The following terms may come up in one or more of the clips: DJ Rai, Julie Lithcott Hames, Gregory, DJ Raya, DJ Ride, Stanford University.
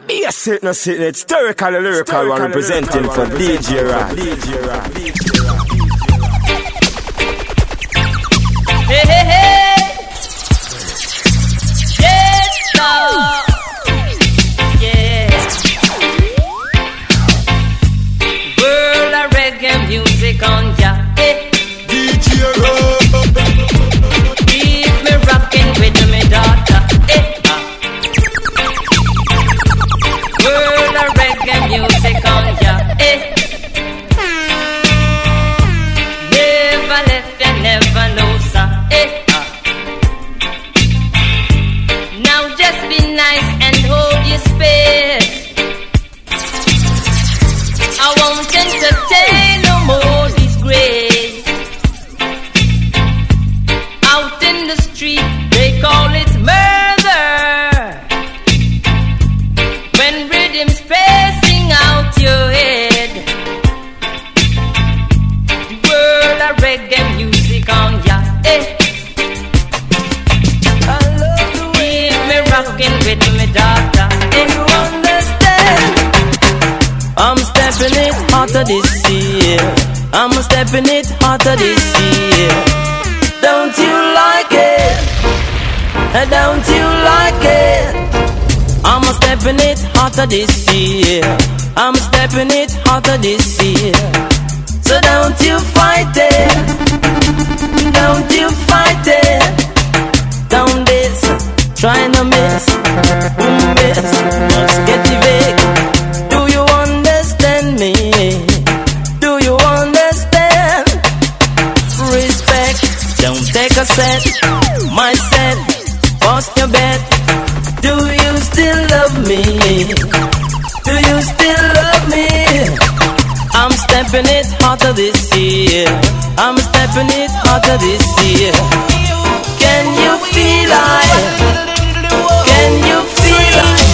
I be a certain, it's historical and lyrical one representing for DJ Rai. Hey, hey, hey! Yes, sir! Yeah. World of reggae music on ya. Hey. DJ Rai. Keep me rocking with me daughter. Hey. Music on ya, eh? Never left ya, never lose ya, eh? Now just be nice and hold your space. I won't entertain no more disgrace. Out in the street, they call it murder. When rhythm's passing out your head, the world of reggae music on ya, eh? I love the way me rocking with me daughter, eh? You understand? I'm stepping it hotter this year. I'm stepping it hotter this year. Don't you like it? Don't you like it? I'm stepping it hotter this year. I'm stepping it hotter this year. So don't you fight it. Don't you fight it. Don't miss. Trying to miss. Miss. Just get it big. Do you understand me? Do you understand? Respect. Don't take a set. My set. Post your bet. Do you still love me? Do you still love me? I'm stepping it hotter this year. I'm stepping it hotter this year. Can you feel it? Can you feel it?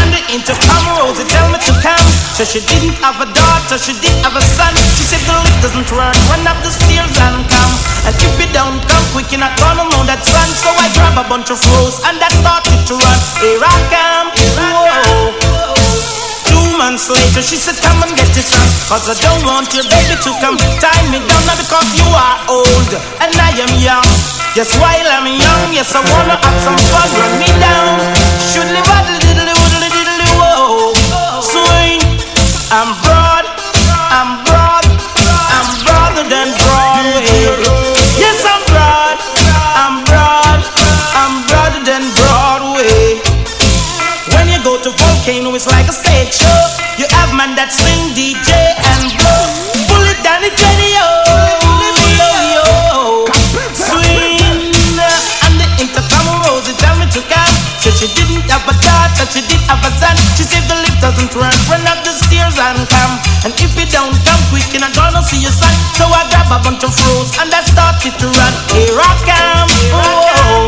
And the intercom rose to tell me to come. So she didn't have a daughter, she didn't have a son. She said the lift doesn't work, run up the stairs and come. And if you don't come quick, you're not gonna know that son. So I grab a bunch of rose and I started to run. Here I come, here I come. 2 months later, she said, come and get this son. Cause I don't want your baby to come tie me down now because you are old and I am young. Yes, while I'm young, yes, I wanna have some fun. Run me down. Should live a diddly woodly diddly whoa. Swing. I'm broad, I'm broad, I'm broader than Broadway. Yes, I'm broad, I'm broad, I'm broader than Broadway. When you go to Volcano, it's like a stage show. You have man that swing, DJ and blow. Pull it down the genie, oh, swing. And the intercom rose, it tell me to come. So she didn't have a daughter, she did have a son. She said the lift doesn't run, run up the stairs and come. And if you don't come quick, you're not gonna see your son. So I grab a bunch of rose and I started to run. Here I come, oh.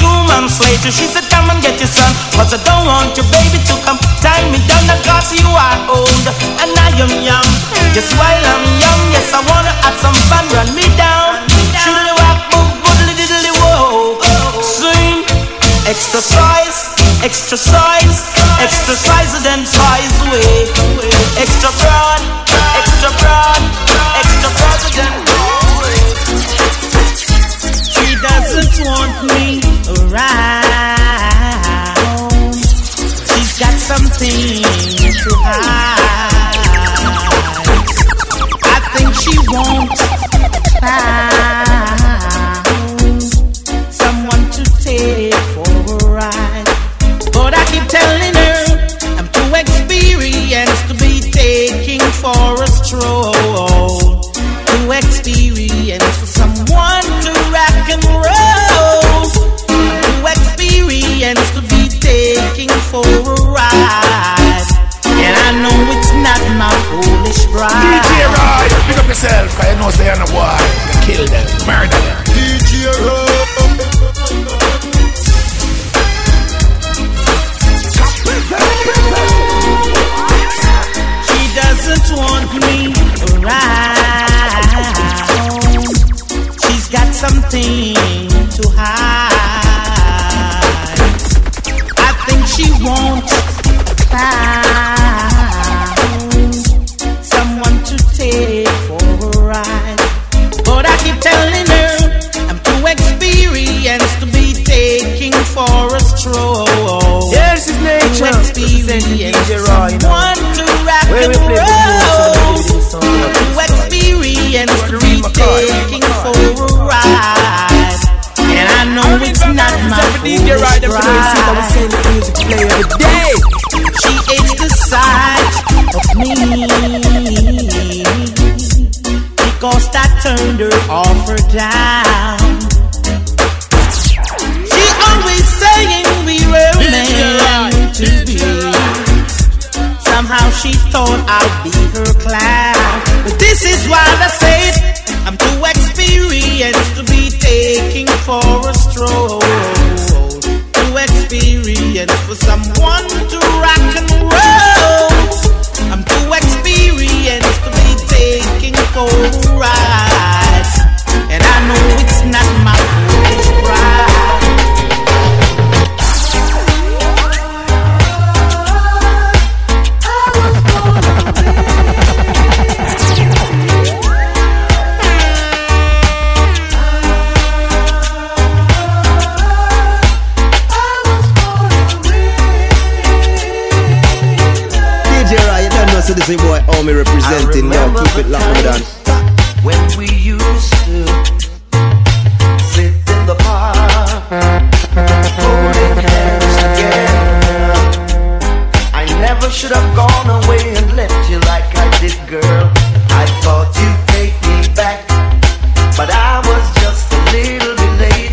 2 months later, she said, come and get your son. Cause I don't want your baby to come tie me down because you are old and I am young. Yes, while I'm young, yes, I wanna have some fun. Run me down. Shoodly whack, boop, boodly diddly whoa. Swing. Exercise, exercise, exercise then size away. Extra broad, extra broad, extra broad then she doesn't want me around. She's got something to hide. I think she won't find someone to take for a ride. But I keep telling her I'm too experienced to be taking for a stroll. Too experienced for someone to rock and roll. Experience to be taking for a ride. And I know it's not my foolish pride. DJ Ride, pick up yourself, cause you know they are no boy. You kill them, murder them. DJ Ride. She doesn't want me around. She's got something to hide. She won't day. She hates the sight of me because I turned her off or down. She always saying we were meant to be. Somehow she thought I'd be her clown. But this is why I said I'm too experienced to be taking for a stroll. Too experienced for someone to rock and roll. I'm too experienced to be taking for a ride. And I know it's not my foolish pride. This is boy Army representing. Now keep it locked down. When we used to sit in the park, holding hands together, I never should have gone away and left you like I did, girl. I thought you'd take me back, but I was just a little bit late.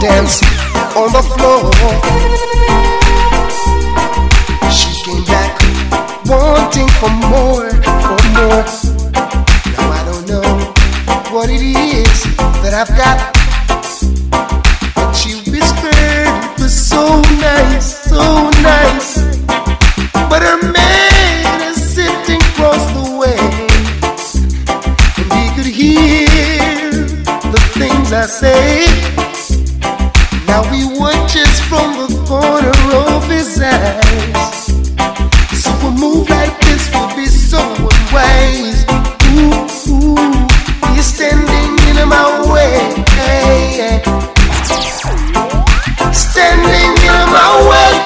dance on the floor. She came back wanting for more, for more. Now I don't know what it is that I've got, but she whispered it was so nice, so nice. But her man is sitting across the way, and he could hear the things I say. Now he watches from the corner of his eyes. So a move like this would be so unwise. Ooh, ooh, you're standing in my way. Standing in my way.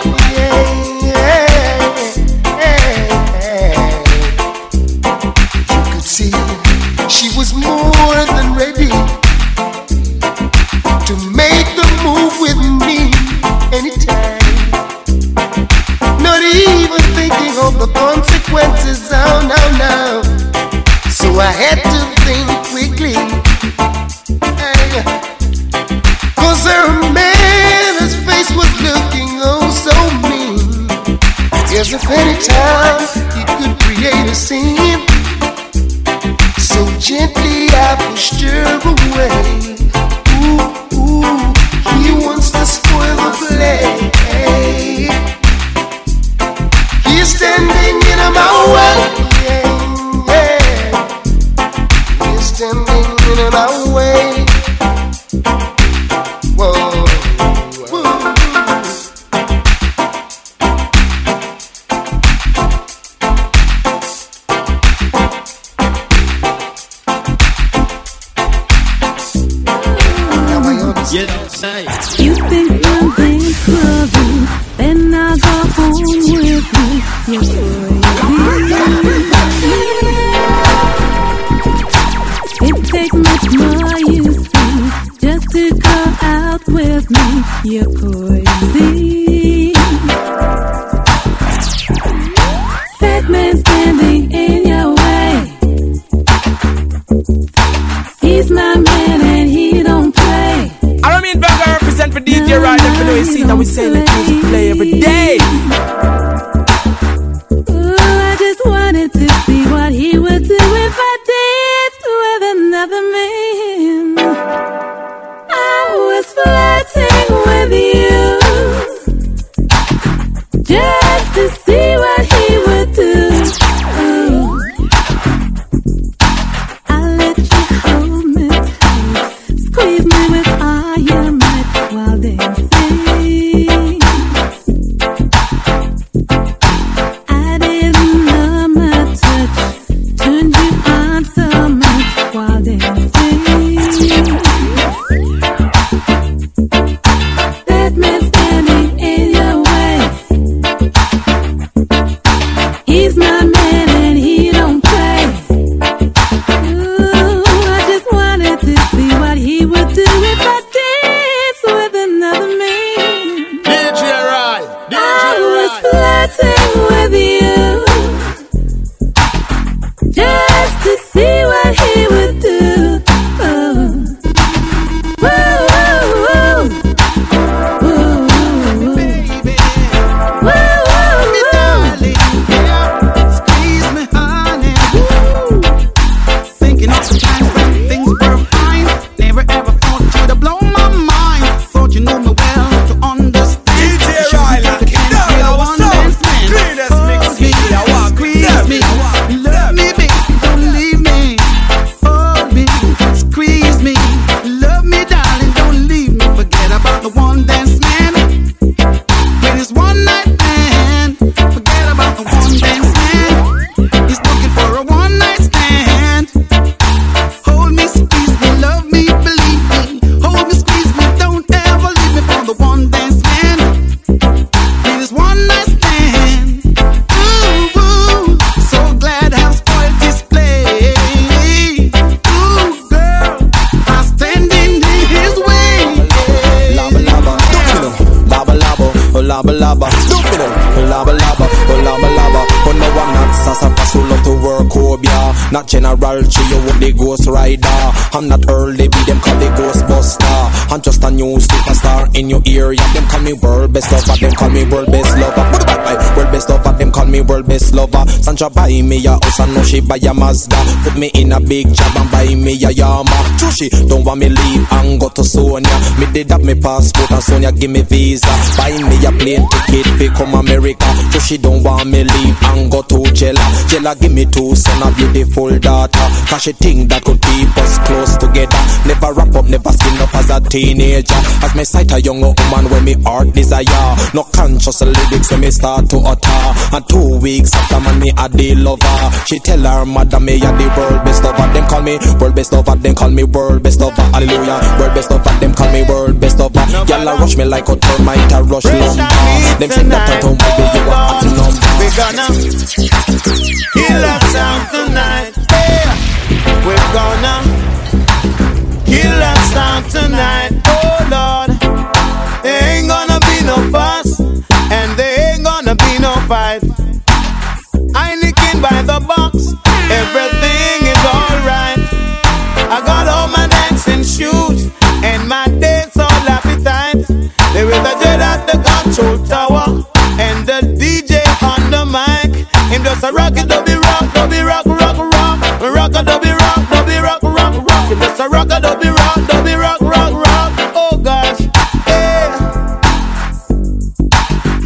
Consequences, oh no, no. So I had to think quickly, cause her man, his face was looking oh so mean. Yes, if any time he could create a scene. So gently I pushed her away. Ooh, ooh, he wants to spoil the play. Standing in my way, yeah, yeah. You're standing in my way. Whoa, whoa. You don't say. You think I'm big clubbing, then I go home with you. You're crazy. It takes much more, you see, just to go out with me. You're crazy. That man's standing in your way. He's my man and he don't play. I don't mean better represent for DJ Ride. If you know you see that we say that music play every day. laba laba. Look at them, laba laba. But no, I'm not Sasapa, so love to work Kobe. Not General Chio, the Ghost Rider. I'm not early, be them call the Ghostbuster. I'm just a new superstar in your area. Them call me world best lover, them call me world best lover. Put it back, right? World best lover, them call me world best lover. Sandra buy me a house and now she buy a Mazda. Put me in a big job and buy me a Yamaha. She don't want me leave and go to Sonia. Me did that me passport and Sonia give me visa. Buy me a plane ticket fi come America. So she don't want me leave and go to Jella. Jella give me two son a beautiful daughter. Cause she think that could keep us close together. Never wrap up, never skin up as a teenager. As me sight a young woman when me heart desire. No conscious lyrics when me start to utter. And 2 weeks after man me a the lover. She tell her mother me a the world best lover. Them call me world best lover, them call me world best lover. Hallelujah, world best lover, them call me world best lover. Y'all a rush me like a termite, I rush lumber. Them say that I don't want you a hot number. We gonna kill a sound tonight, yeah. We gonna kill a sound tonight, oh Lord. There ain't gonna be no fuss, and there ain't gonna be no fight. I licking by the box, everything is alright. I got all my dancing shoes and my dance all appetite. There is a jet at the control tower and the DJ on the mic. Him just a rock it, dubby rock, dubby rock, rock, rock. Rock a dubby rock, dubby rock, rock, rock. Him just a rock a dubby rock, dubby rock, rock, rock. Oh gosh, hey.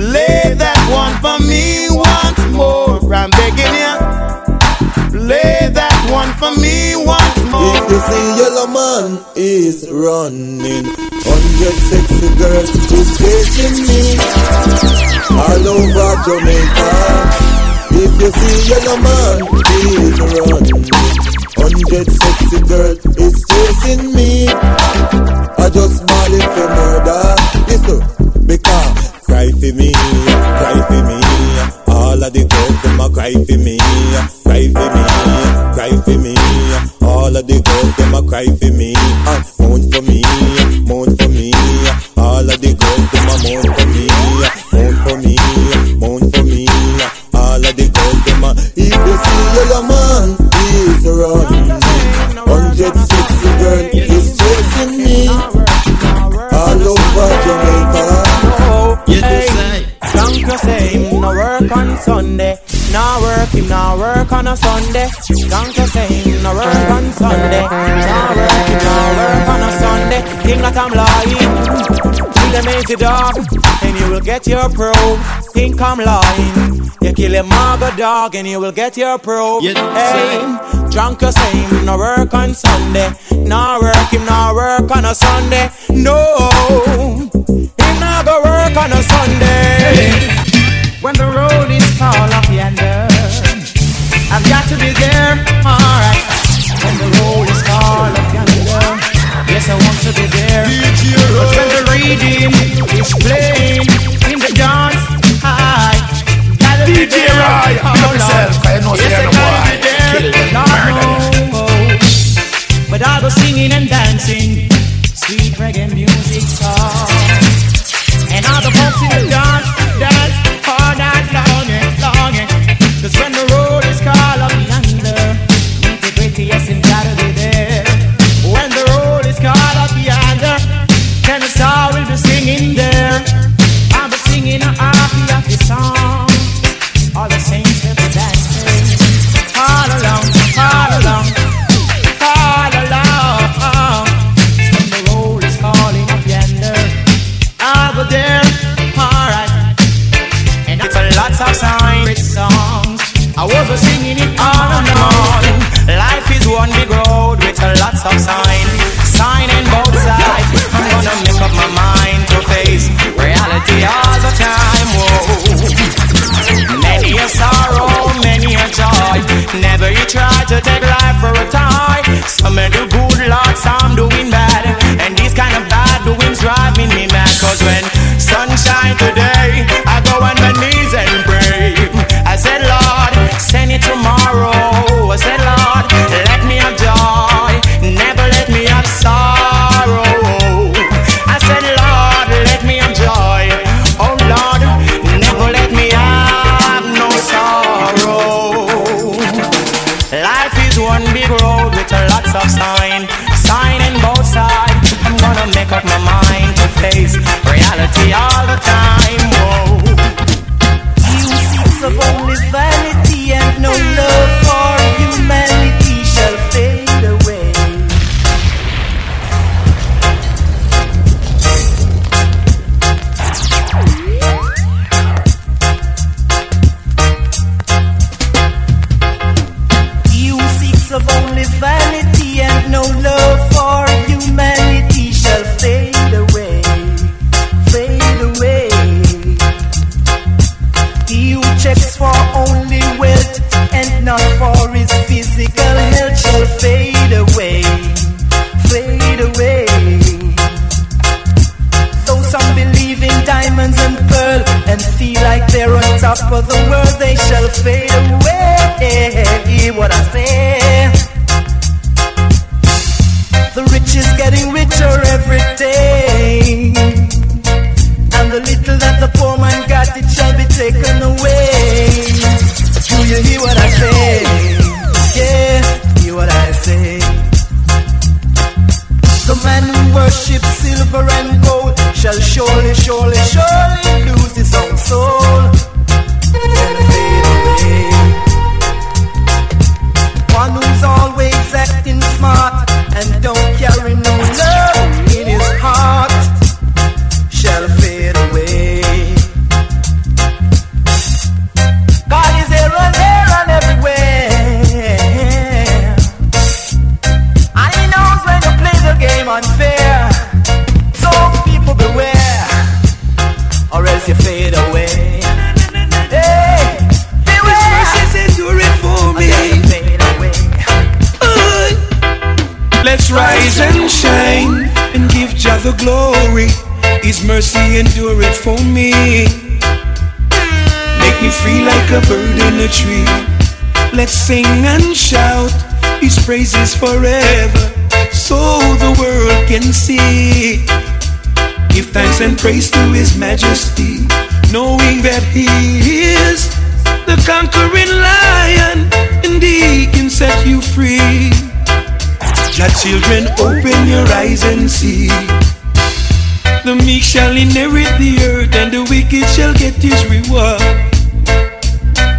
Play that one for me once more. I'm begging you. Play that one for me once. If you see yellow man is running, 100 sexy girls is chasing me all over Jamaica. If you see yellow man is running, 100 sexy girls is chasing me. I just ball it for murder. Listen, because cry for me, cry for me. All of the girls them a cry for me, cry for me, cry for me. All of the girls them a cry for me, moan for me, moan for me. All of the girls them a moan for me, moan for me, moan for me. All of the girls them a. If you see yellow man is running, 160 girl is chasing me all over Jamaica. You just say, don't you say him no work on Sunday. Now work him, now work on a Sunday. Don't you say him no work on Sunday. Now work him, now work on a Sunday. Think that I'm lying. Kill him in the dog, and you will get your probe. Think I'm lying. You kill him maga dog, and you will get your probe. You hey. Drunk you say him no work on Sunday. Now work him, now work on a Sunday. No, him now go work on a Sunday. When the road is tall up yonder, I've got to be there, alright. When the road is tall up yonder, yes I want to be there. But when the reading is playing in the dance, I gotta be there, right. Lord, yes I gotta be there, Lord. But I'll go singing and dancing, sweet reggae music song. And all the folks in the dance all night long and long and. Cause when the road is called up yonder, the greatest and gotta be there. When the road is called up yonder, then the star will be singing there. I'll be singing a happy, happy song. All the saints will be dancing. All along, all along, all along. When the road is calling up yonder, I'll be there. Of sacred songs, I was singing it on and on. Life is one big road with lots of signs, sign in both sides. I'm gonna make up my mind to face reality all the time. Whoa. Many a sorrow, many a joy. Never you try to take life for a toy. Some do good, Lord, some doing bad, and these kind of bad doings driving me mad. Cause when sunshine today, I go on my knees and pray. checks for only wealth and not for his physical health shall fade away, fade away. Though some believe in diamonds and pearl and feel like they're on top of the world, they shall fade away. Hear what I say? The rich is getting richer every day, and the little that the poor man got, it shall be taken away. Do you hear what I say? Yeah, hear what I say. The man who worships silver and gold shall surely, surely, surely lose his own soul and fade away. One who's always acting smart and don't carry no love in his heart shall fade away. God is here and there and everywhere, and he knows when to play the game unfair. So people beware, or else you fade away. Hey, beware. This is it for me. Let's rise and shine and give Jah the glory. His mercy endure it for me. Make me free like a bird in a tree. Let's sing and shout His praises forever, so the world can see. Give thanks and praise to His majesty, knowing that He is the conquering Lion, and He can set you free. Jah children, open your eyes and see. The meek shall inherit the earth, and the wicked shall get his reward.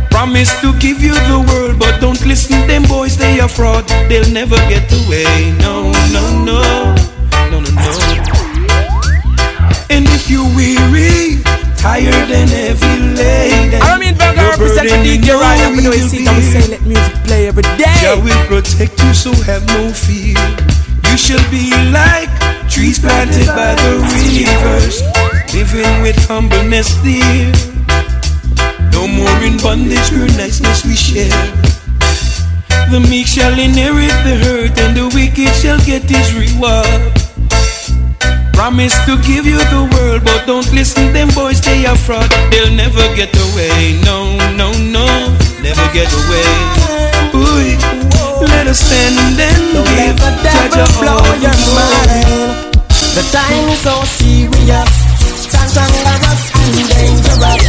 Promise to give you the world, but don't listen to them boys, they are fraud. They'll never get away, no, no, no, no, no, no. And if you're weary, tired and heavy laden, I mean, Gregory represents DJ Ride. I'm gonna see them say let music play every day. Jah will protect you, so have no fear. You shall be like trees planted by the rivers, living with humbleness dear. No more in bondage, your niceness we share. The meek shall inherit the earth, and the wicked shall get his reward. Promise to give you the world, but don't listen to them boys, they are fraud. They'll never get away, no, no, no, never get away. Ooh, let us stand and don't give Jah the glory. The time is so serious, Satan is and dangerous.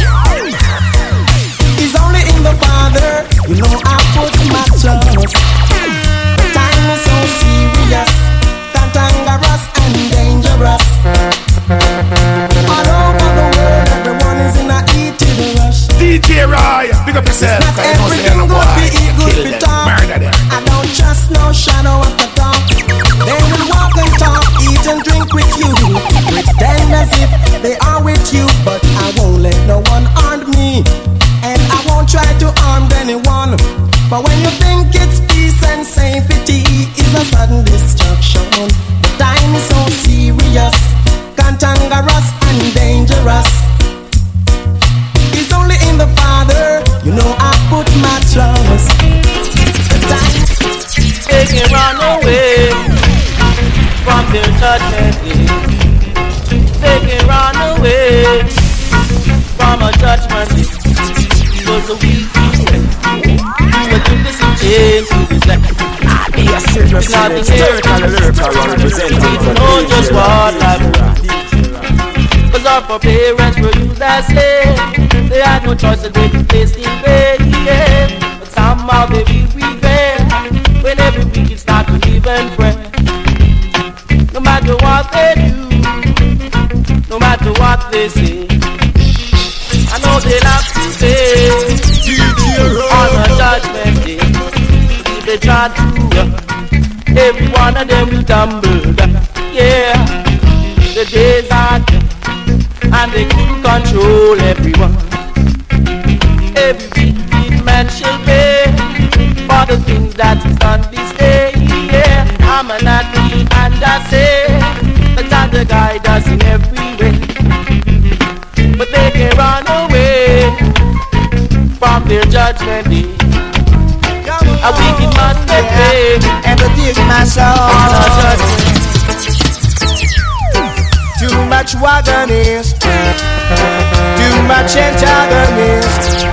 It's only in the Father, you know I put my trust. The time is so serious, Satan and dangerous. All over the world, everyone is in a eating rush. DJ Raya, pick up yourself. It's not everything good be eat, good be talk. I don't trust no shadow of the dark. They will walk and talk, eat and drink with you, pretend as if they are with you, but I won't let no one harm me, and I won't try to harm anyone. But when you think it's peace and safety, it's a sudden destruction. The time is so serious, cantankerous and dangerous. It's only in the Father, you know I put my trust. The time they can run away from their judgment day. They can run away from a judgment day. Because the weak is be a serious and hysterical lyrical representative. We know just what life was. Cause our parents were used as slaves. They had no choice and they were placed in grave. But somehow they will when every week it's not to live and pray. No matter what they do, no matter what they say, I know they'll have to pay on a judgment day. They try to, every one of them will tumble, yeah. The days are done, and they couldn't control everyone. Every wicked man shall pay for the things that is done this day, yeah. I'm an athlete and I say that the guide us in every way, but they can run away from their judgment day. A wicked man may pay everything my soul. Too much wagonist, too much antagonist.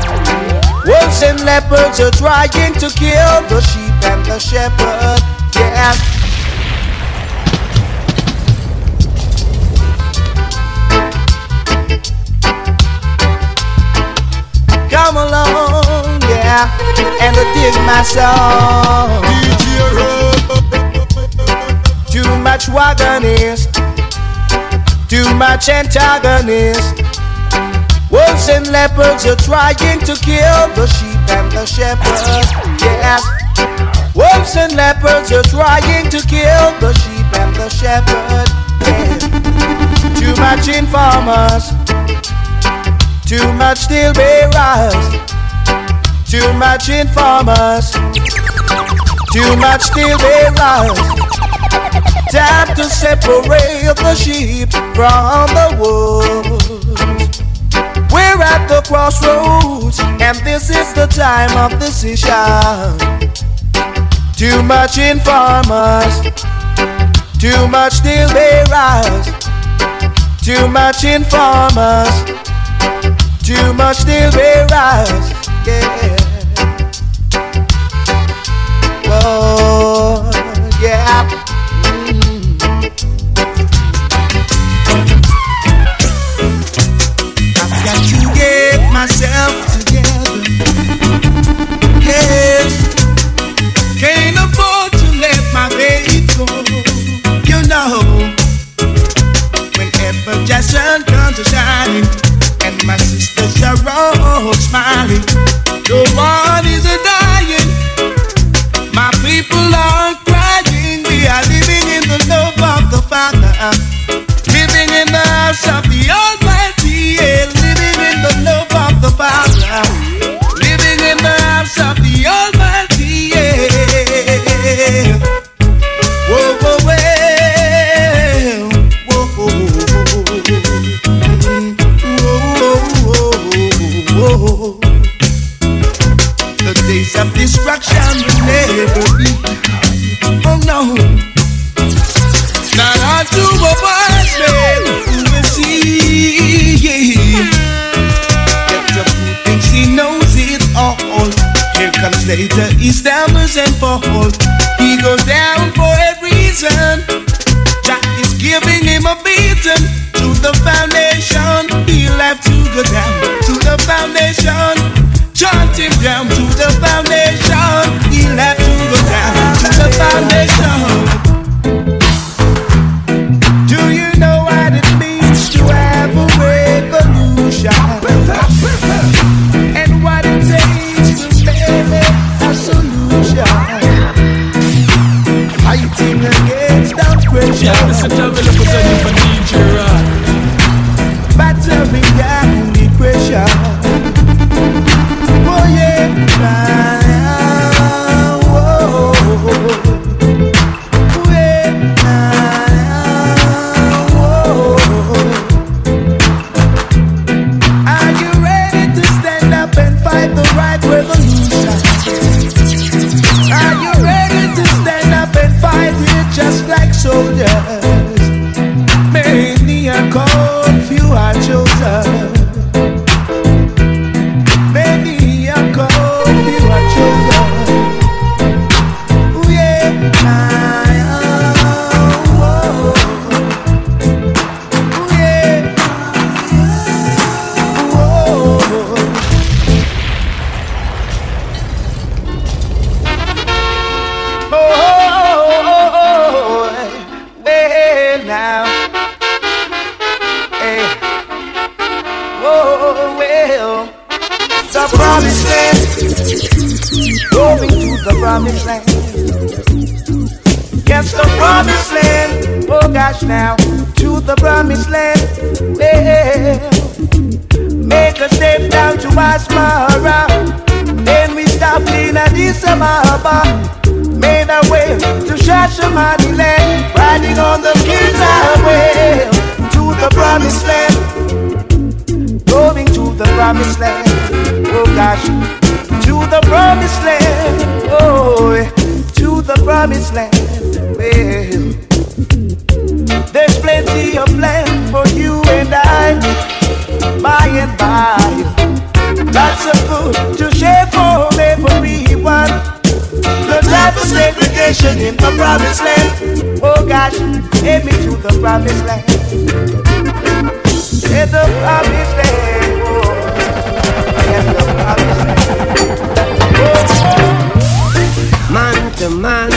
Wolves and leopards are trying to kill the sheep and the shepherd. Yeah. Come along, yeah, and I dig my soul. Too much wagonist, too much antagonist. Wolves and leopards are trying to kill the sheep and the shepherd. Yes, wolves and leopards are trying to kill the sheep and the shepherd. Yes. Too much informers. Too much stillbearers, too much informers, too much stillbearers. Time to separate the sheep from the wolves. We're at the crossroads, and this is the time of decision. Too much informers, too much stillbearers, too much informers. Too much still they rise, yeah. Whoa, yeah. I've got to get myself together. Yes, can't afford to let my faith go. You know, whenever Jason comes to shining. And my sisters are all smiling. No one is a dying. My people are crying. We are living in the love of the Father. Living in the house of the Almighty. Yeah, living in the love of the Father. Living in the house of the Almighty. Yeah. Whoa, whoa, whoa. Of destruction will never be. Oh no. Not unto a wise man who will see. Get the food thinks he knows it all. Here comes later, he stammers and falls. He goes down for a reason. Jack is giving him a beating. To the foundation, he'll have to go down. To the foundation. Chant him down to the foundation. He'll have to go down to the foundation. Do you know what it means to have a revolution? And what it takes to make a solution? Fighting against oppression. Yeah, listen to me, look at you for DJ Rai. Battling down depression. oh gosh, to the promised land, oh, to the promised land. Well, there's plenty of land for you and I, by and by. Lots of food to share for everyone. No time for segregation in the promised land. Oh gosh, take me to the promised land. In the promised land. Man to man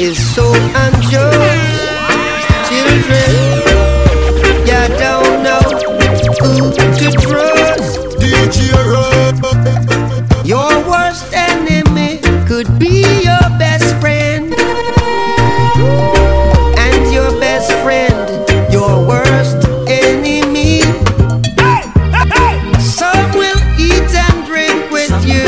is so unjust. Children, you don't know who to trust. DJ Rai. Your worst enemy could be your best friend, and your best friend, your worst enemy. Some will eat and drink with you.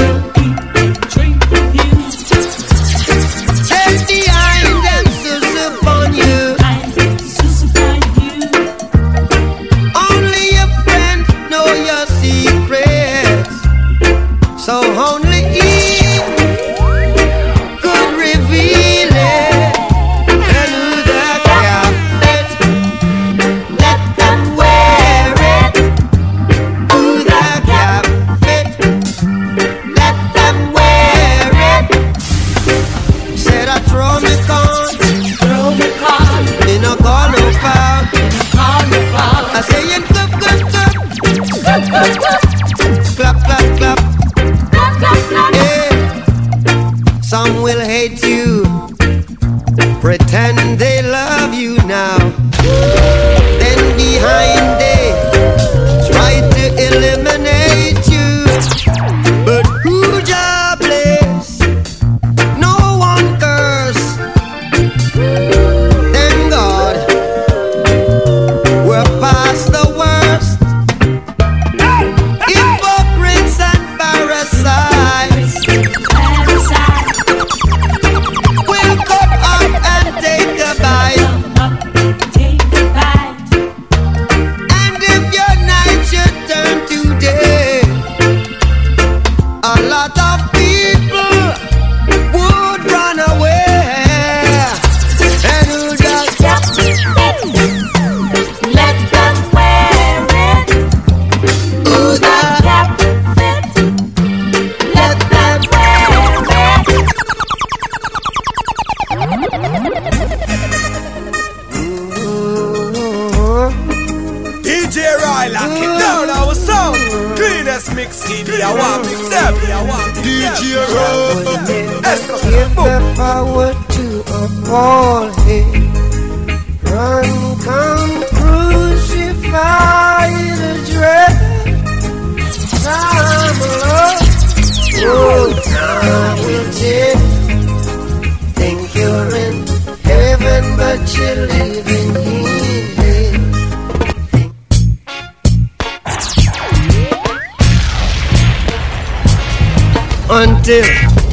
Until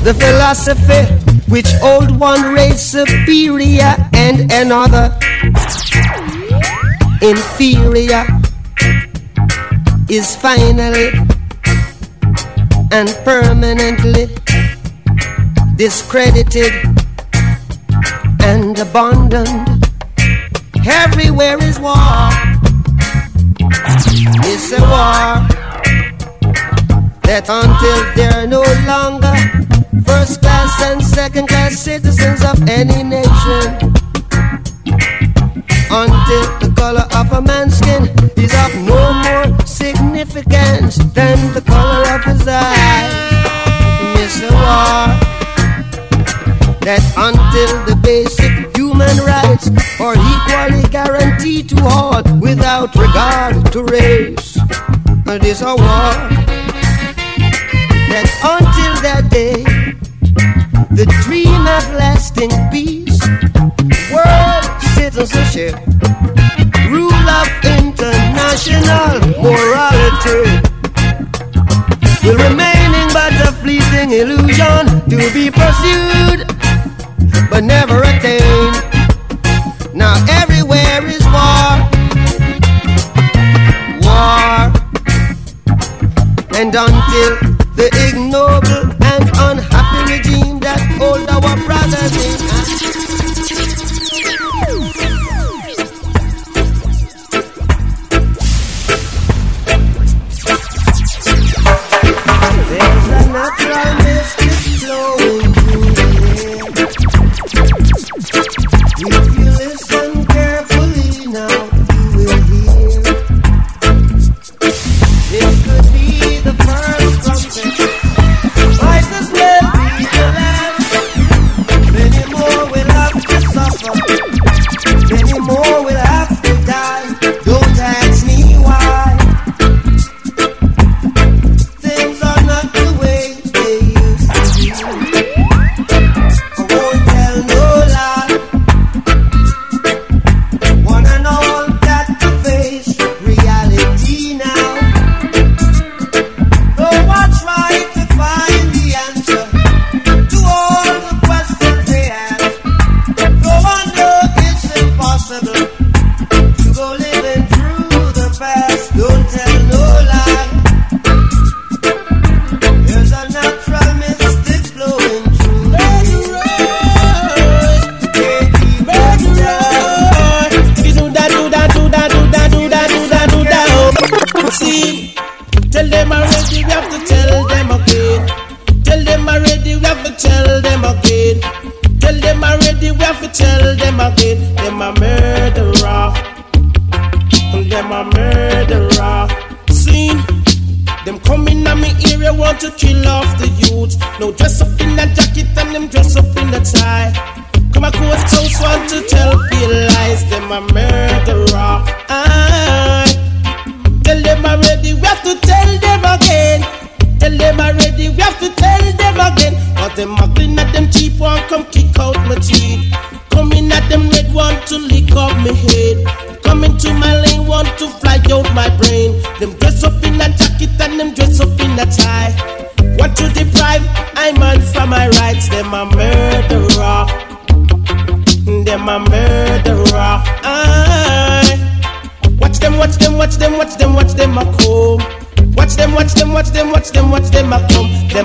the philosophy which old one raised superior and another inferior is finally and permanently discredited and abandoned. Everywhere is war. It's a war that until they're no longer first class and second class citizens of any nation, until the color of a man's skin is of no more significance than the color of his eye. It's a war that until the basic human rights are equally guaranteed to all without regard to race. It is a war that until that day, the dream of lasting peace, world citizenship, rule of international morality, will remaining but a fleeting illusion to be pursued, but never attained. Now everywhere is war. War. And until the ignoble and unhappy regime that hold our brothers in hand. There's a natural mystic flowing through the air. If you listen carefully now,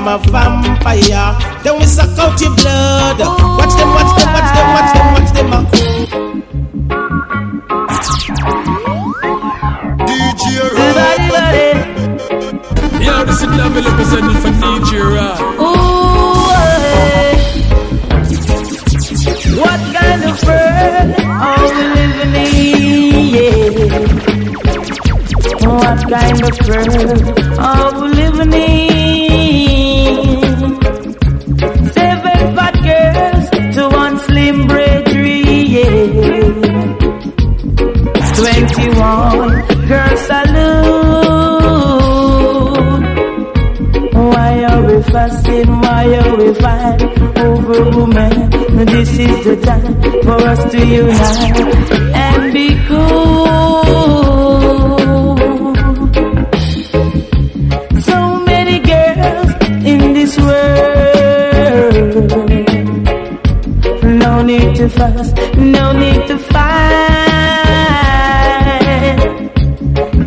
a vampire, then we suck out your blood. Watch them, watch them, watch them, watch them, watch them. DJ Rai. Yeah, this is now representing for DJ Rai. Oh, what kind of world are we living in? Yeah. What kind of world are we living in? Woman, this is the time for us to unite and be cool. So many girls in this world, no need to fuss, no need to fight.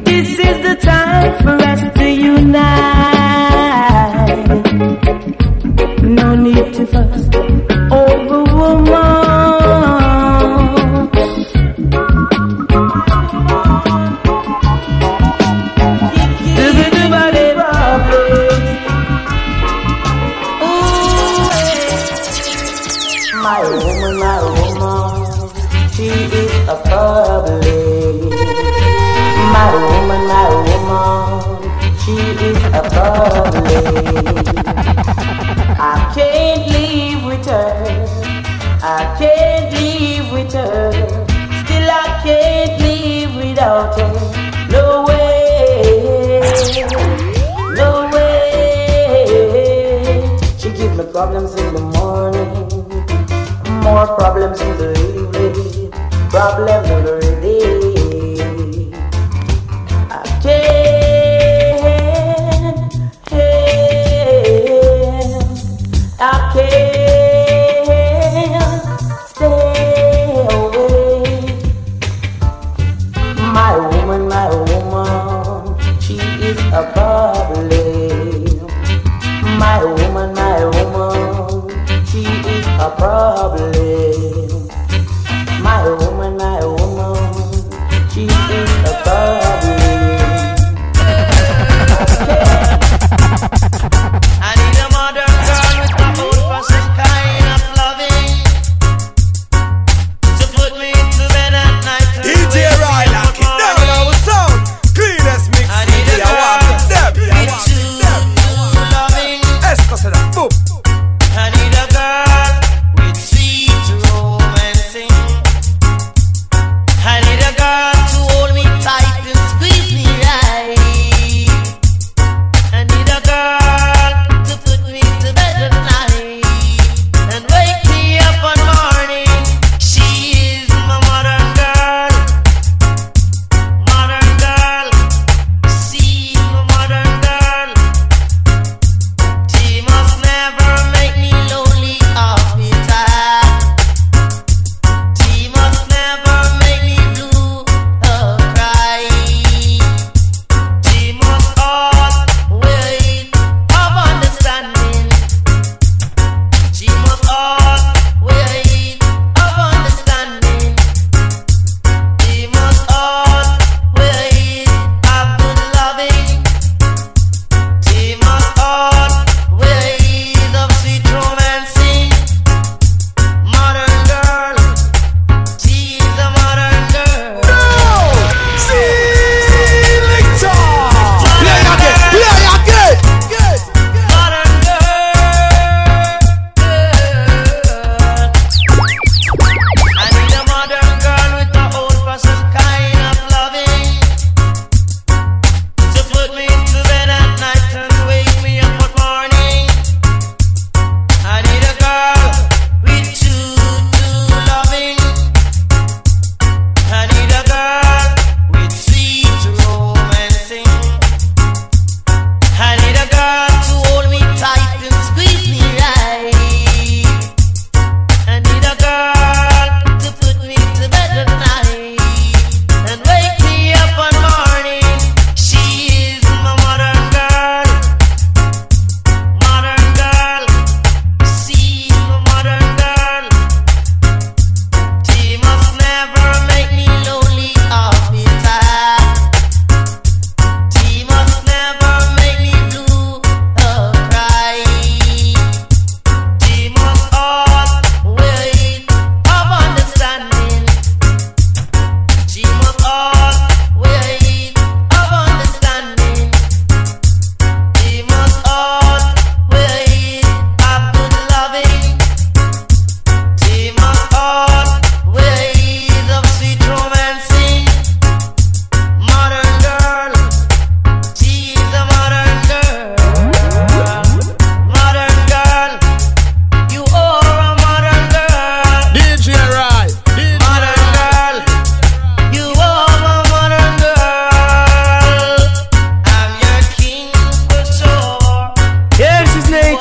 This is the time for us to unite. No need to fuss. Problems in the morning, more problems in the evening, problems every day. I can't, stay away. My woman, she is a bubbly.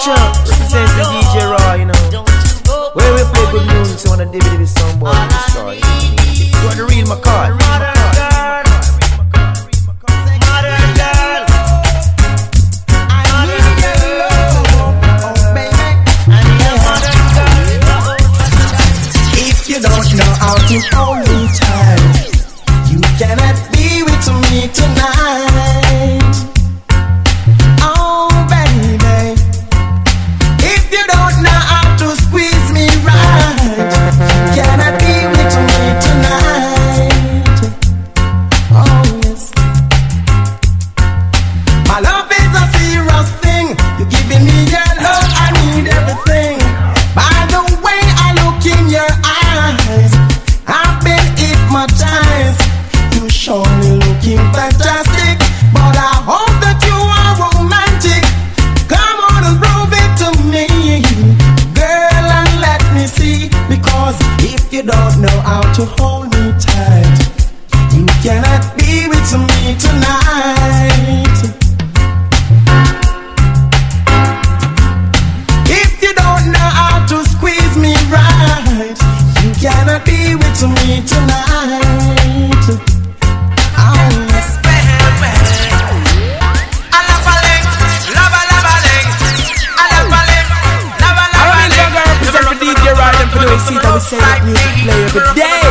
Culture represents the DJ Rai, you know. Where we play good music, so wanna DVD song, boy, destroy. You wanna read my card? If you don't know how to hold me tight, you cannot be with me tonight. Oh baby, if you don't know how to squeeze me right, you cannot be with me tonight. Oh yes, my love is a serious thing. You're giving me your love, I need everything. By the way I look in your eyes, I've been hypnotized. You surely looking fantastic, but I hope that you are romantic. Come on and prove it to me, girl, and let me see. Because if you don't know how to hold me tight, you cannot be with me tonight. If you don't know how to squeeze me right, you cannot be with me tonight. Oh, yes. I mean, I'm gonna represent for DJ Ride and for the way that we say that music play every day.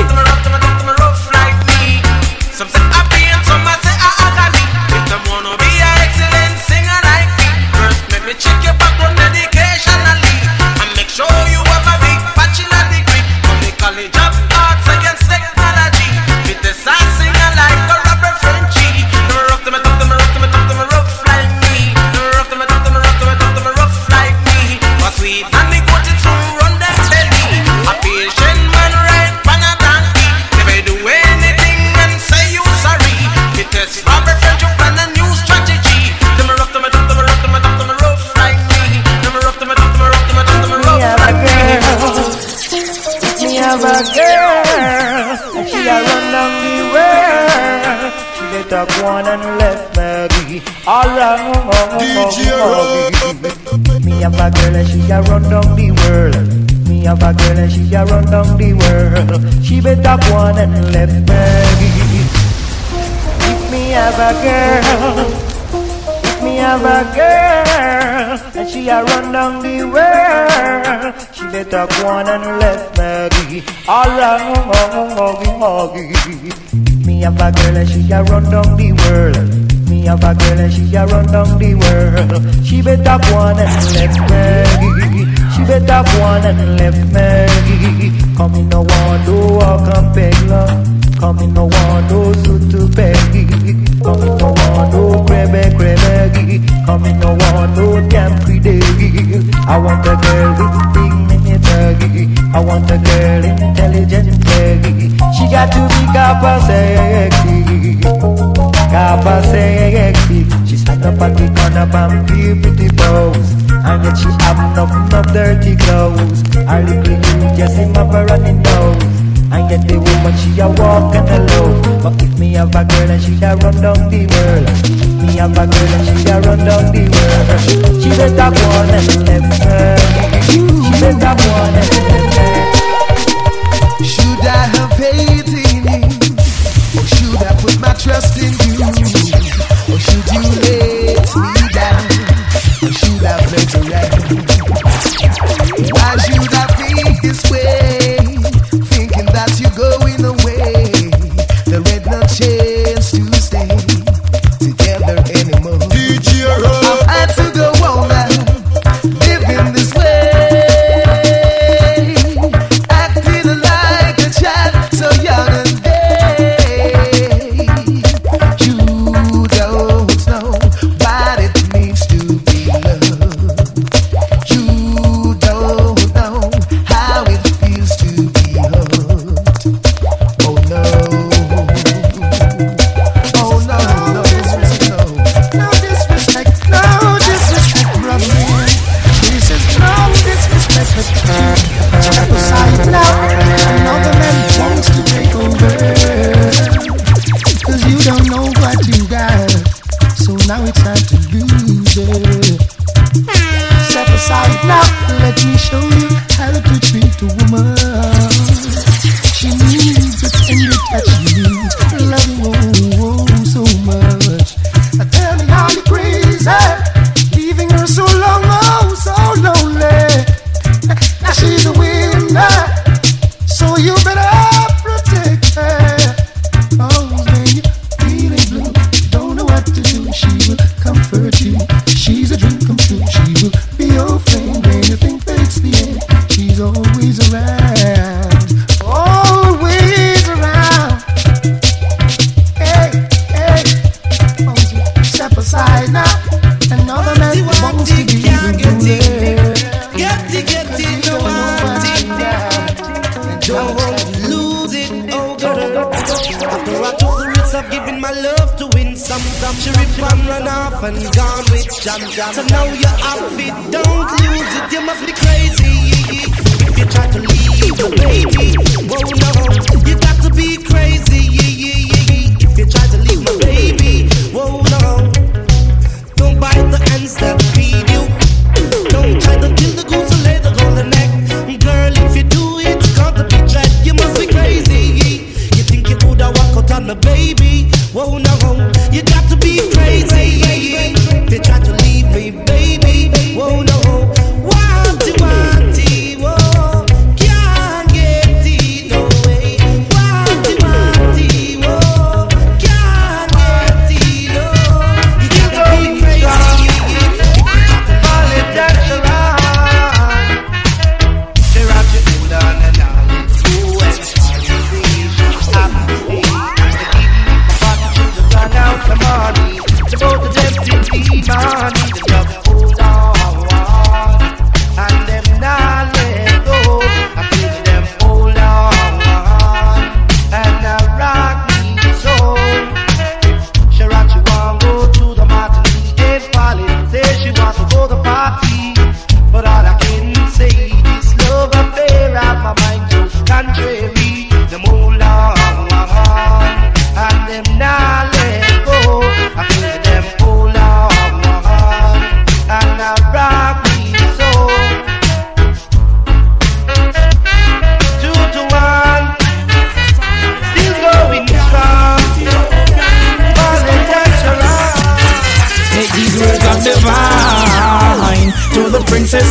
One and left me. Me have a girl and she a run down the world. Me have a girl and she a run down the world. She better go on and left me. If me have a girl, if me have a girl, and she a run down the world, she better go on and left me. All right. Me have a girl and she a run down the world. Me have a girl and she a run down the world. She better go on and left me. She better go on and left me. Come in no one do walk and beg love. Come in no one do suit to beg. Come in no one do crebe crebe. Come in no one do damn crede. I want a girl with dignity. I want a girl intelligent, she got to be capa sexy, she stand up at the corner and be pretty pose, and yet she have no dirty clothes, her little you just him up a running nose. And get the woman, she a walk and alone. But if me have a girl and she a run down the world, me have a girl and she a run down the world, she better go on and left her. She better go on and left her. Should I have faith in you? Or should I put my trust in you? Or should you let me down? Or should I play to right? Why should I feel this way? Chance to stay together anymore. DJ Rock. love. Let me show you how to treat a woman. She needs a tender touch. She needs loving, oh, oh, so much. I tell me how you crazy, leaving her so long, oh, so lonely. Now she's a winner, so you better protect her. Oh, when you're feeling blue, you don't know what to do, she will comfort you. She's a dream come true, she will be your friend when you think that it's the end. She's always around, always around. Hey, hey, oh, step aside now. Another man wants to be with. Get it, no one. Don't want to lose it, oh girl. After I took the risk of giving my love to win, sometimes she ripped and run off and gone with jam jam. So now you're off it, don't lose it, you must be crazy. If you try to leave the baby, oh no, you got to be crazy. If you try to leave my baby, oh no, don't bite the ends that feed you. Don't try to kill the goose or lay the golden egg. Girl, if you do it, it's got to be trapped, you must be crazy. You think you could have walk out on the baby, oh no, you got to be crazy. If you try to leave me, baby, oh no, wanty, oh, can't get it, no way. Wanty, oh, can't get it, no. You got to be crazy.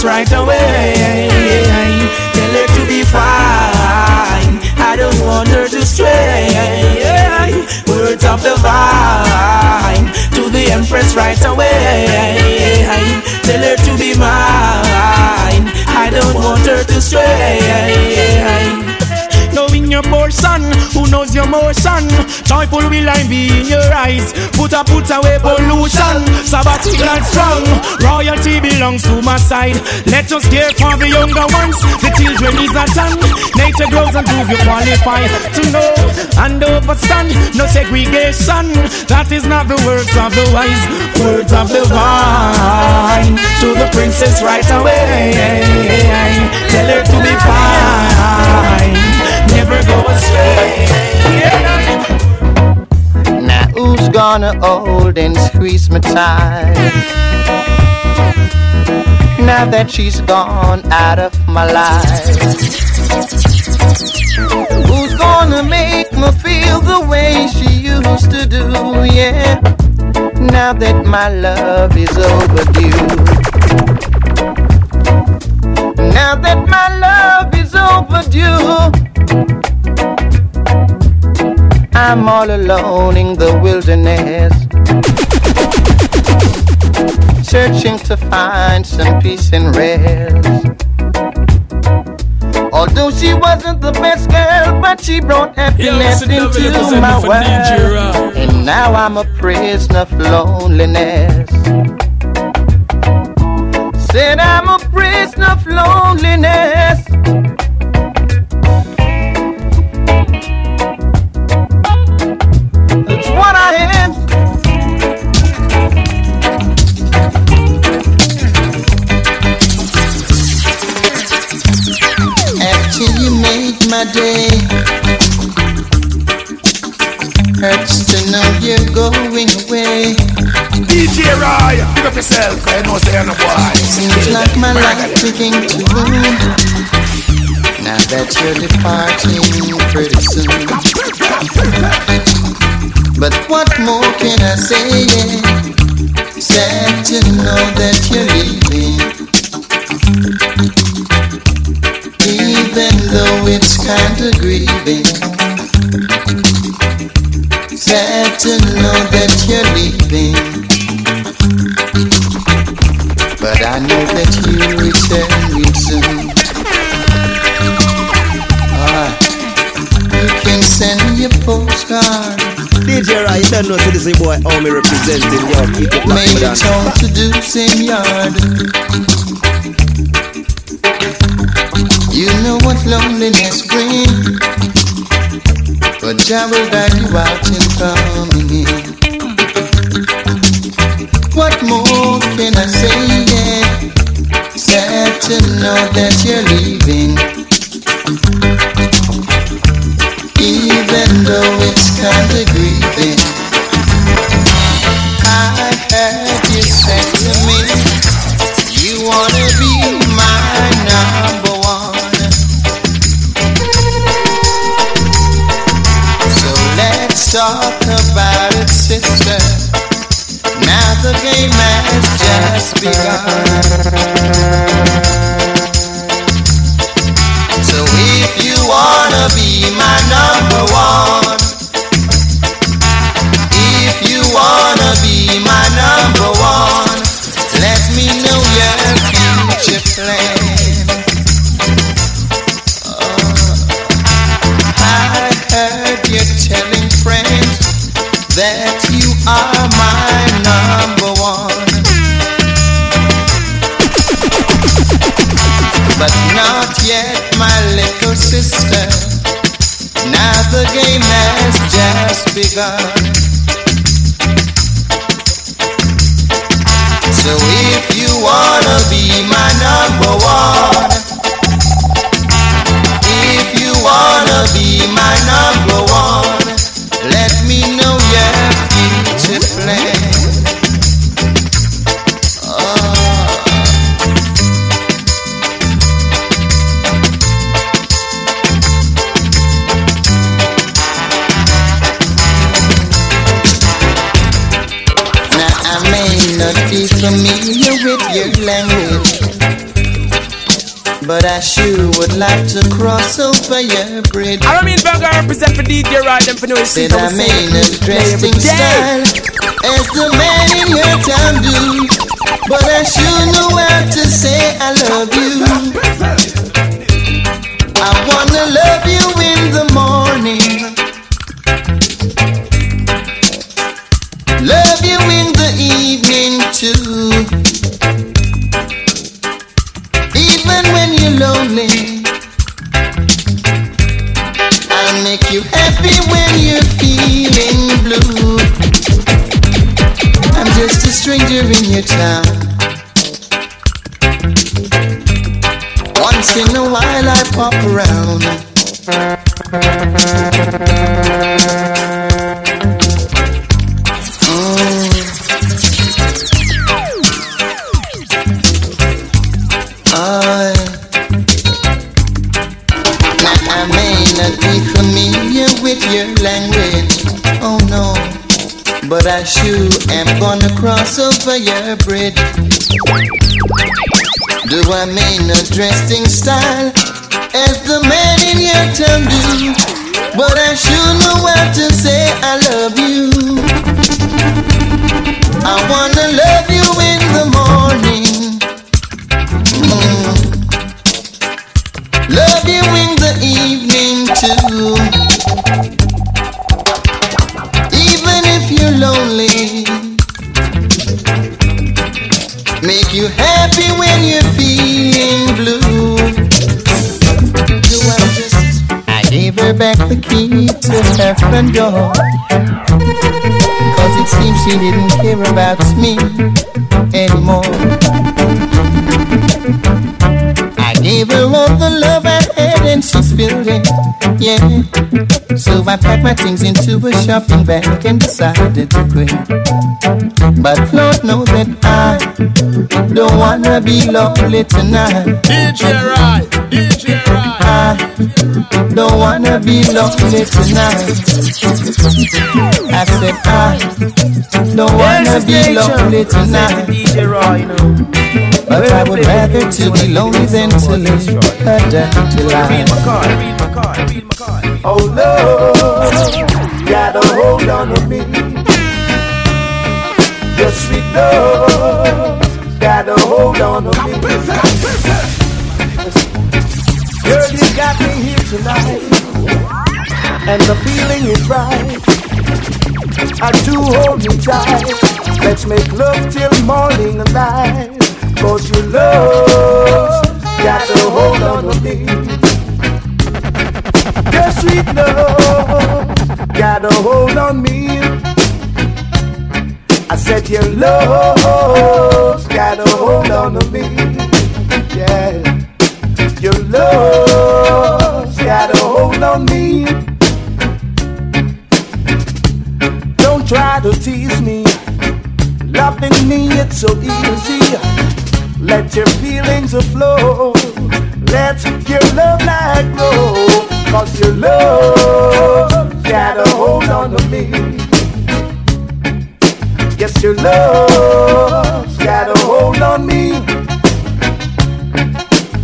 Right away, tell her to be fine. I don't want her to stray. Words of the vine to the Empress right away. Tell her to be mine. I don't want her to stray. Knowing your portion, who knows your motion? Joyful will I be in your eyes. Put away pollution, sabbatical and strong. Royalty belongs to my side. Let us care for the younger ones. The children is a ton. Nature grows and do you qualify to know and overstand? No segregation, that is not the words of the wise. Words of the vine to the princess right away. Tell her to be fine. Never go astray. Now who's gonna hold and squeeze me tight? Now that she's gone out of my life, who's gonna make me feel the way she used to do? Yeah, now that my love is overdue. Now that my love is overdue, I'm all alone in the wilderness, searching to find some peace and rest. Although she wasn't the best girl, but she brought happiness into my world. And now I'm a prisoner of loneliness. Said I'm a prisoner of loneliness. After you made my day, hurts to know you're going away. DJ Raya, pick up yourself, cause I know say you're no boy. Seems like my life begin to ruin now that you're departing pretty soon. But what more can I say? Sad to know that you're leaving, even though it's kinda grieving. Sad to know that you're leaving, but I know that you're returning soon. You can send your postcard. DJ Rai, you don't know to this boy how me representing your people. Make a tone to do same yard. You know what loneliness brings, but Jah will guide you out and coming in. What more can I say? Yeah. Sad to know that you're leaving, even though it's kinda grieving. I heard you say to me, you wanna be my number one. Talk about it, sister. Now the game has just begun. So if you wanna be my number one, if you wanna be my number one, let me know your future plan. I heard you telling friends that you are my number one, but not yet, my little sister. Now the game has just begun. So if you wanna be my number one, if you wanna be my number one, let me know your future plan. Now I may not be familiar with your language, but I sure would like to cross over your bridge. I mean, Burger represent for DJ Ride and for no shit. I may not dress in style as the man in your town do, but I sure know how to say I love you. I wanna love you in the morning, love you in the evening too, even when you're lonely. Make you happy when you're feeling blue. I'm just a stranger in your town. Once in a while I pop around. I may not be familiar with your language, oh no, but I sure am gonna cross over your bridge. Though I may not dress in style as the man in your town do, but I sure know how to say I love you. I wanna love you in the morning, love you in the evening too, even if you're lonely. Make you happy when you're feeling blue. I gave her back the key to her front door, cause it seems she didn't care about me anymore. Gave her all the love I had and she spilled it, yeah. So I packed my things into a shopping bag and decided to quit. But Lord knows that I don't wanna be lonely tonight. DJ Ride, DJ Ride. I don't wanna be lonely tonight. I said I don't wanna be lonely tonight. DJ Rai, but I would rather to be lonely than to live a dirty life. Oh Lord, gotta hold on to me. Your sweet love, gotta hold on to me. Girl, you got me here tonight, and the feeling is right. I do hold you tight. Let's make love till morning and night. 'Cause your love, gotta hold on to me. Your sweet love got a hold on me. I said your love got a hold on me. Yeah, your love got a hold on me. Don't try to tease me. Loving me, it's so easy. Let your feelings aflow. Let your love light grow. 'Cause your love got a hold on to me. Yes, your love got a hold on me.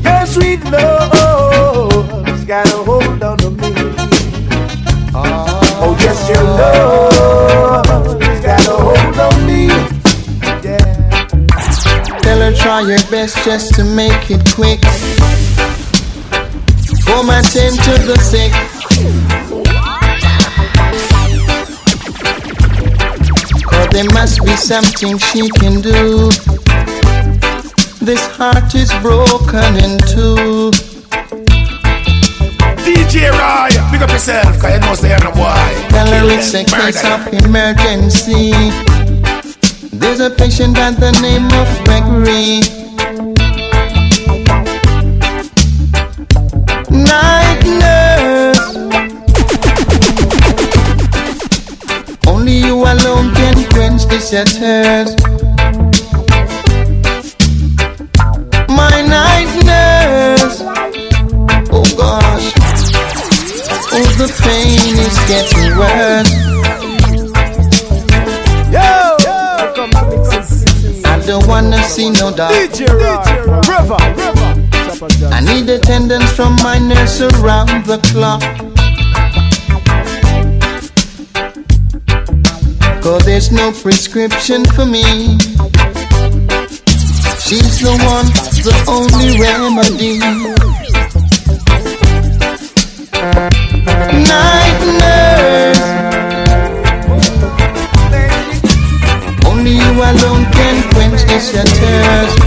Your sweet love's got a hold on to me. Oh, yes, your love's got a hold on me. Yeah. Tell her try your best just to make it quick. For my 10 to the 6. Oh, there must be something she can do. This heart is broken in two. DJ Raya, pick up yourself, 'cause you know say you're a boy. Tell her it's a case of emergency. There's a patient by the name of Gregory. Night nurse, only you alone can quench this at hers. My night nurse, oh gosh, oh the pain is getting worse. Yo, I don't wanna see no doctor. River. I need attendance from my nurse around the clock. 'Cause there's no prescription for me. She's the one, the only remedy. Night nurse, only you alone can quench this thirst.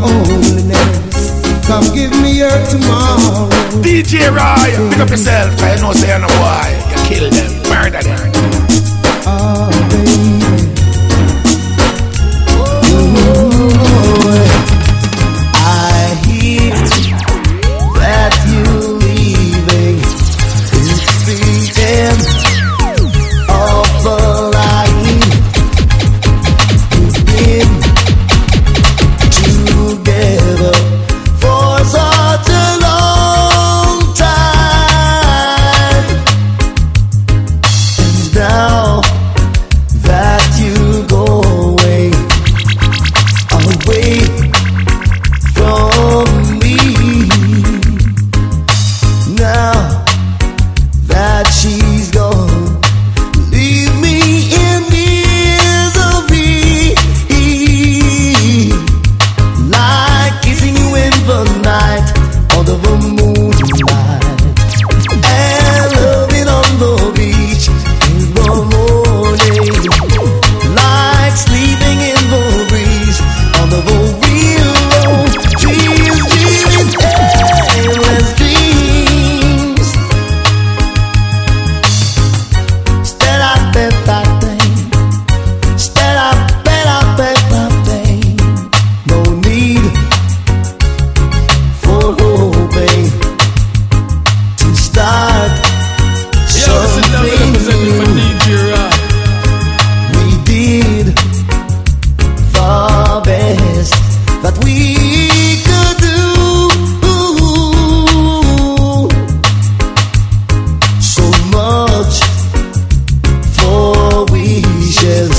my loneliness. Come give me your tomorrow. DJ Raya, pick up yourself. I know say I know why. You kill them, murder them. Oh, baby. Oh, I hear that you leaving. It's the end of the line. We've been together for such a long time. And now that you go away from me, now that she's gone, leave me in misery. Like kissing you in the night under the moonlight, and loving on the beach in the morning. Like sleeping in the breeze under the real road. Dreams, endless dreams. Stare at that thing. Stare at thing. No need for hoping to start something. We did the best that we could do. So much for wishes.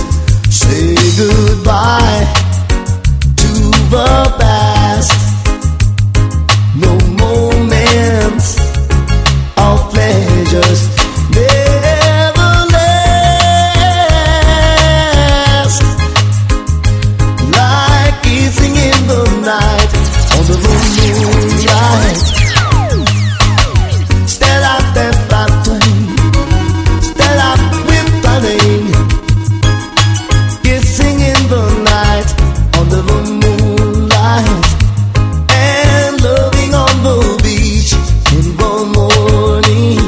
Say goodbye to the past. No moments of pleasures. Never last. Like kissing in the night under the moonlight. Stare at that thing. Stare at with the name. Kissing in the night under the moonlight, and loving on the beach in the morning.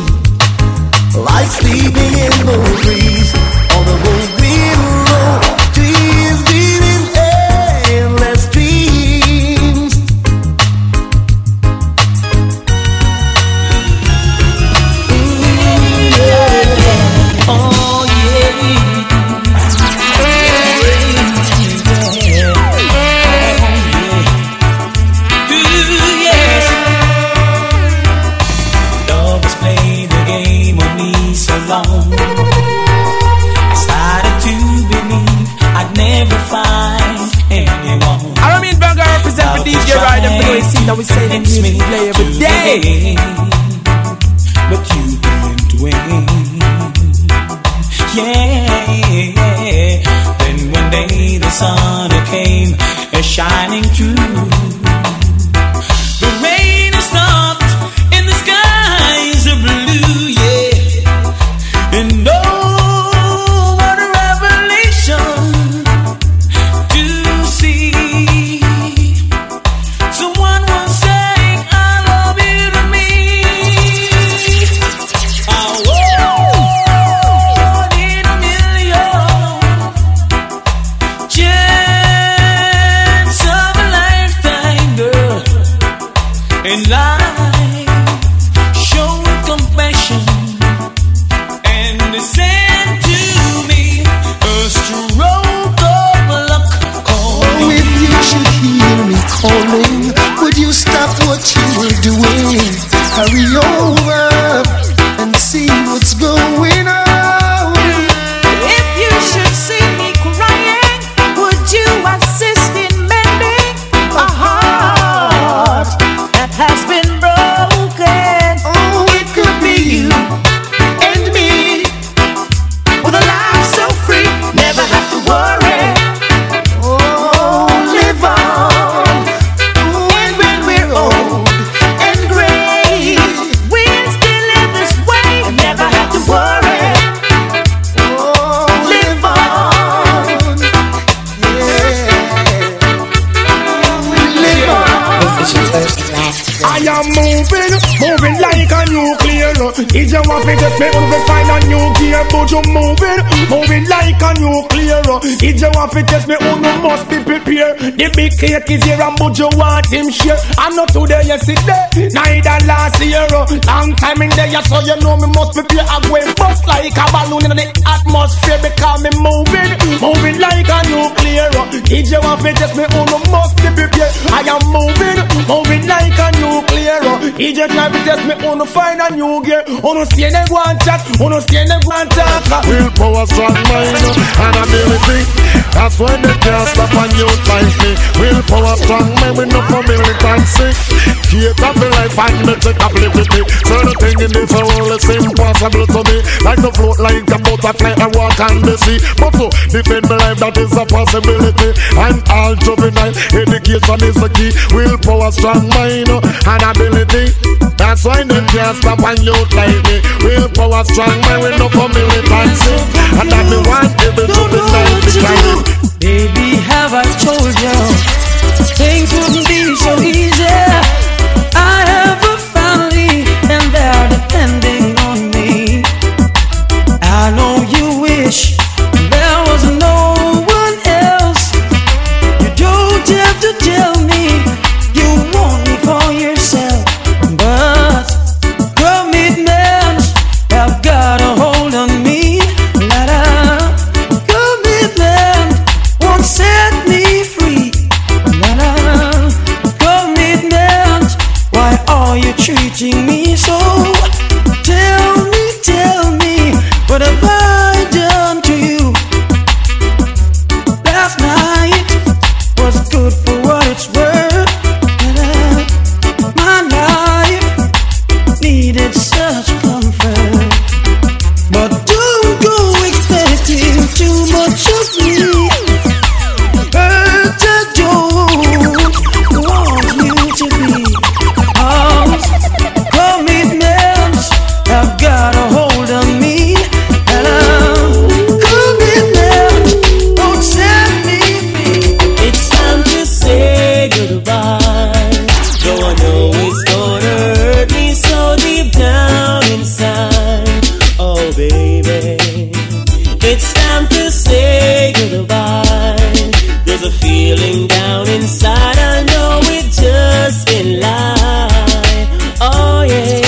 Like sleeping in the breeze on the window. Dreams dreaming endless dreams. Yeah. Oh yeah. Yeah. Ooh, yes. Love has played the game on me so long. I started to believe I'd never find anyone. I mean, Bunga represent for DJ Ride and for those that we say the music we play every day. But you didn't win. Yeah. Then one day the sun came a shining through. The rain has stopped and the skies are blue, yeah. And oh, what a revelation to see. Someone was saying, I love you to me. Oh, one in a million. Chance of a lifetime, girl. And life, show compassion and listen to me. A stroke of luck calling. Oh, if you should hear me calling, would you stop what you were doing? Hurry over and see what's going on. If you should see me crying, would you assist in mending a heart that has been broken? Oh, it could be you and me with a life so free, never have to worry. Oh, live on. When we're old and gray, I'm moving, moving like a nuclear. If you want me to spend, we find a nuclear. But you moving, moving like a nuclear. If you want me to test me, you must be prepared. The big cake is here and but you want him share. I'm not today, yesterday, neither last year. Long time in there, so you know me must prepare. I go and bust like a balloon in the atmosphere because me moving, moving like a nuclear. If you want me to test me, you must be prepared. I am moving, moving like a nuclear. If you try to test me, you find a new gear. You see them go and chat, you see them go and talk. Will powers on mine and ability. That's why they can't stop and you find me. Will power strong, maybe not for militancy. Create up the life and make it uplifting. So the thing in this world is impossible to me. Like to float like a butterfly and walk on the sea. But so, defend my life, that is a possibility. I'm all juvenile, education is the key. Will power strong mind and ability. That's why they can't stop and you like me. Will power strong mind with no for militancy. And that me want able to be like me. Baby, have I told you things wouldn't be so easy? I have a family and they're depending on me. I know you wish there was no one else. You don't have to tell me you want me for yourself. But commitments have got a hold on me. Treating me so, tell me, what have I done to you? Last night was good for what it's worth, and my life needed such comfort. But don't go expecting too much of me. Hurt I don't want you to be. Commitments have got a hold on me. Hello, commitments won't set me free. It's time to say goodbye. Though I know it's gonna hurt me so deep down inside. Oh baby, it's time to say goodbye. There's a feeling down inside. I know it just in life. Oh yeah,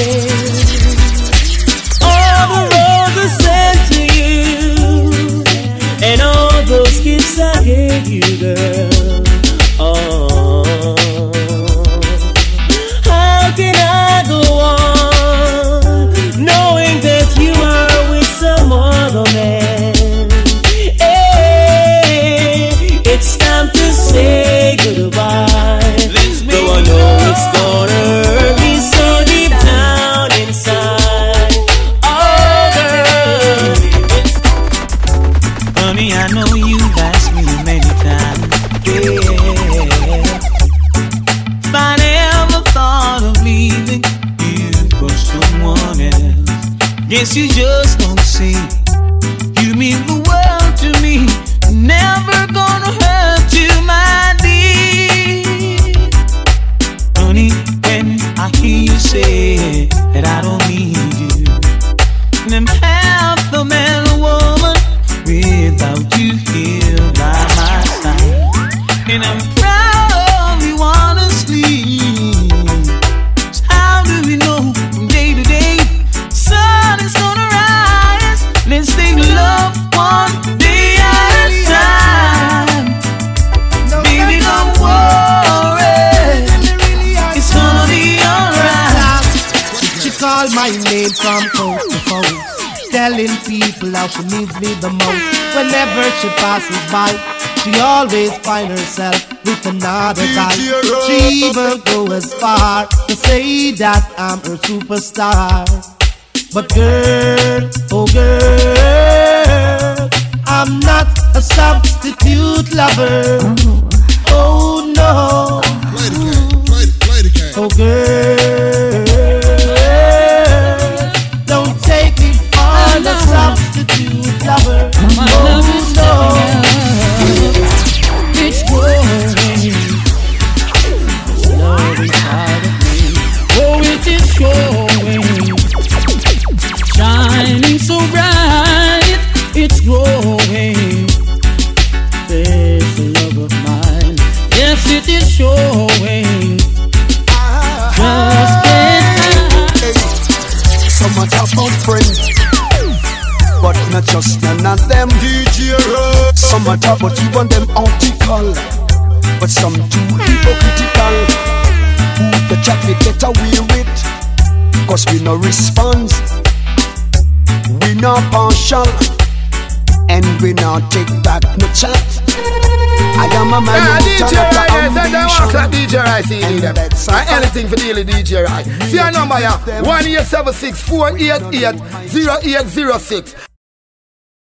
all the roses sent to you, and all those gifts I gave you, girl. Oh, how can I go on knowing that you are with some other man? Hey, it's time to say goodbye. Though I know it's gonna hurt. Guess you just don't see. You mean the world to me. Never gonna hurt you, my dear. Honey, when I hear you say that I don't need you, then half the man or woman without you here by my side. And I'm proud of you, honestly. How do we know from day to day? It's gonna rise. Let's take love one day at a time. Baby, don't worry, it's gonna be alright. She called my name from coast to coast, telling people how she needs me the most. Whenever she passes by, she always finds herself with another guy. She even go as far to say that I'm her superstar. But girl, oh girl, I'm not a substitute lover. Oh no. Play the game, play the game. Oh girl, don't take me on a substitute lover. Oh no. It's worth it. Love is hard of me. it is showing. Just get high. Hey, some of the old friends, but not just none of them. DJ Rai. Some of the but you want them article, but some too hypocritical. Who the chat we get away with? 'Cause we no response, we no partial, and we no take back no chat. I am a man who DJ Raya said I walk like DJ Raya CD them. Anything for daily DJ Raya. See our number here, 18764880806.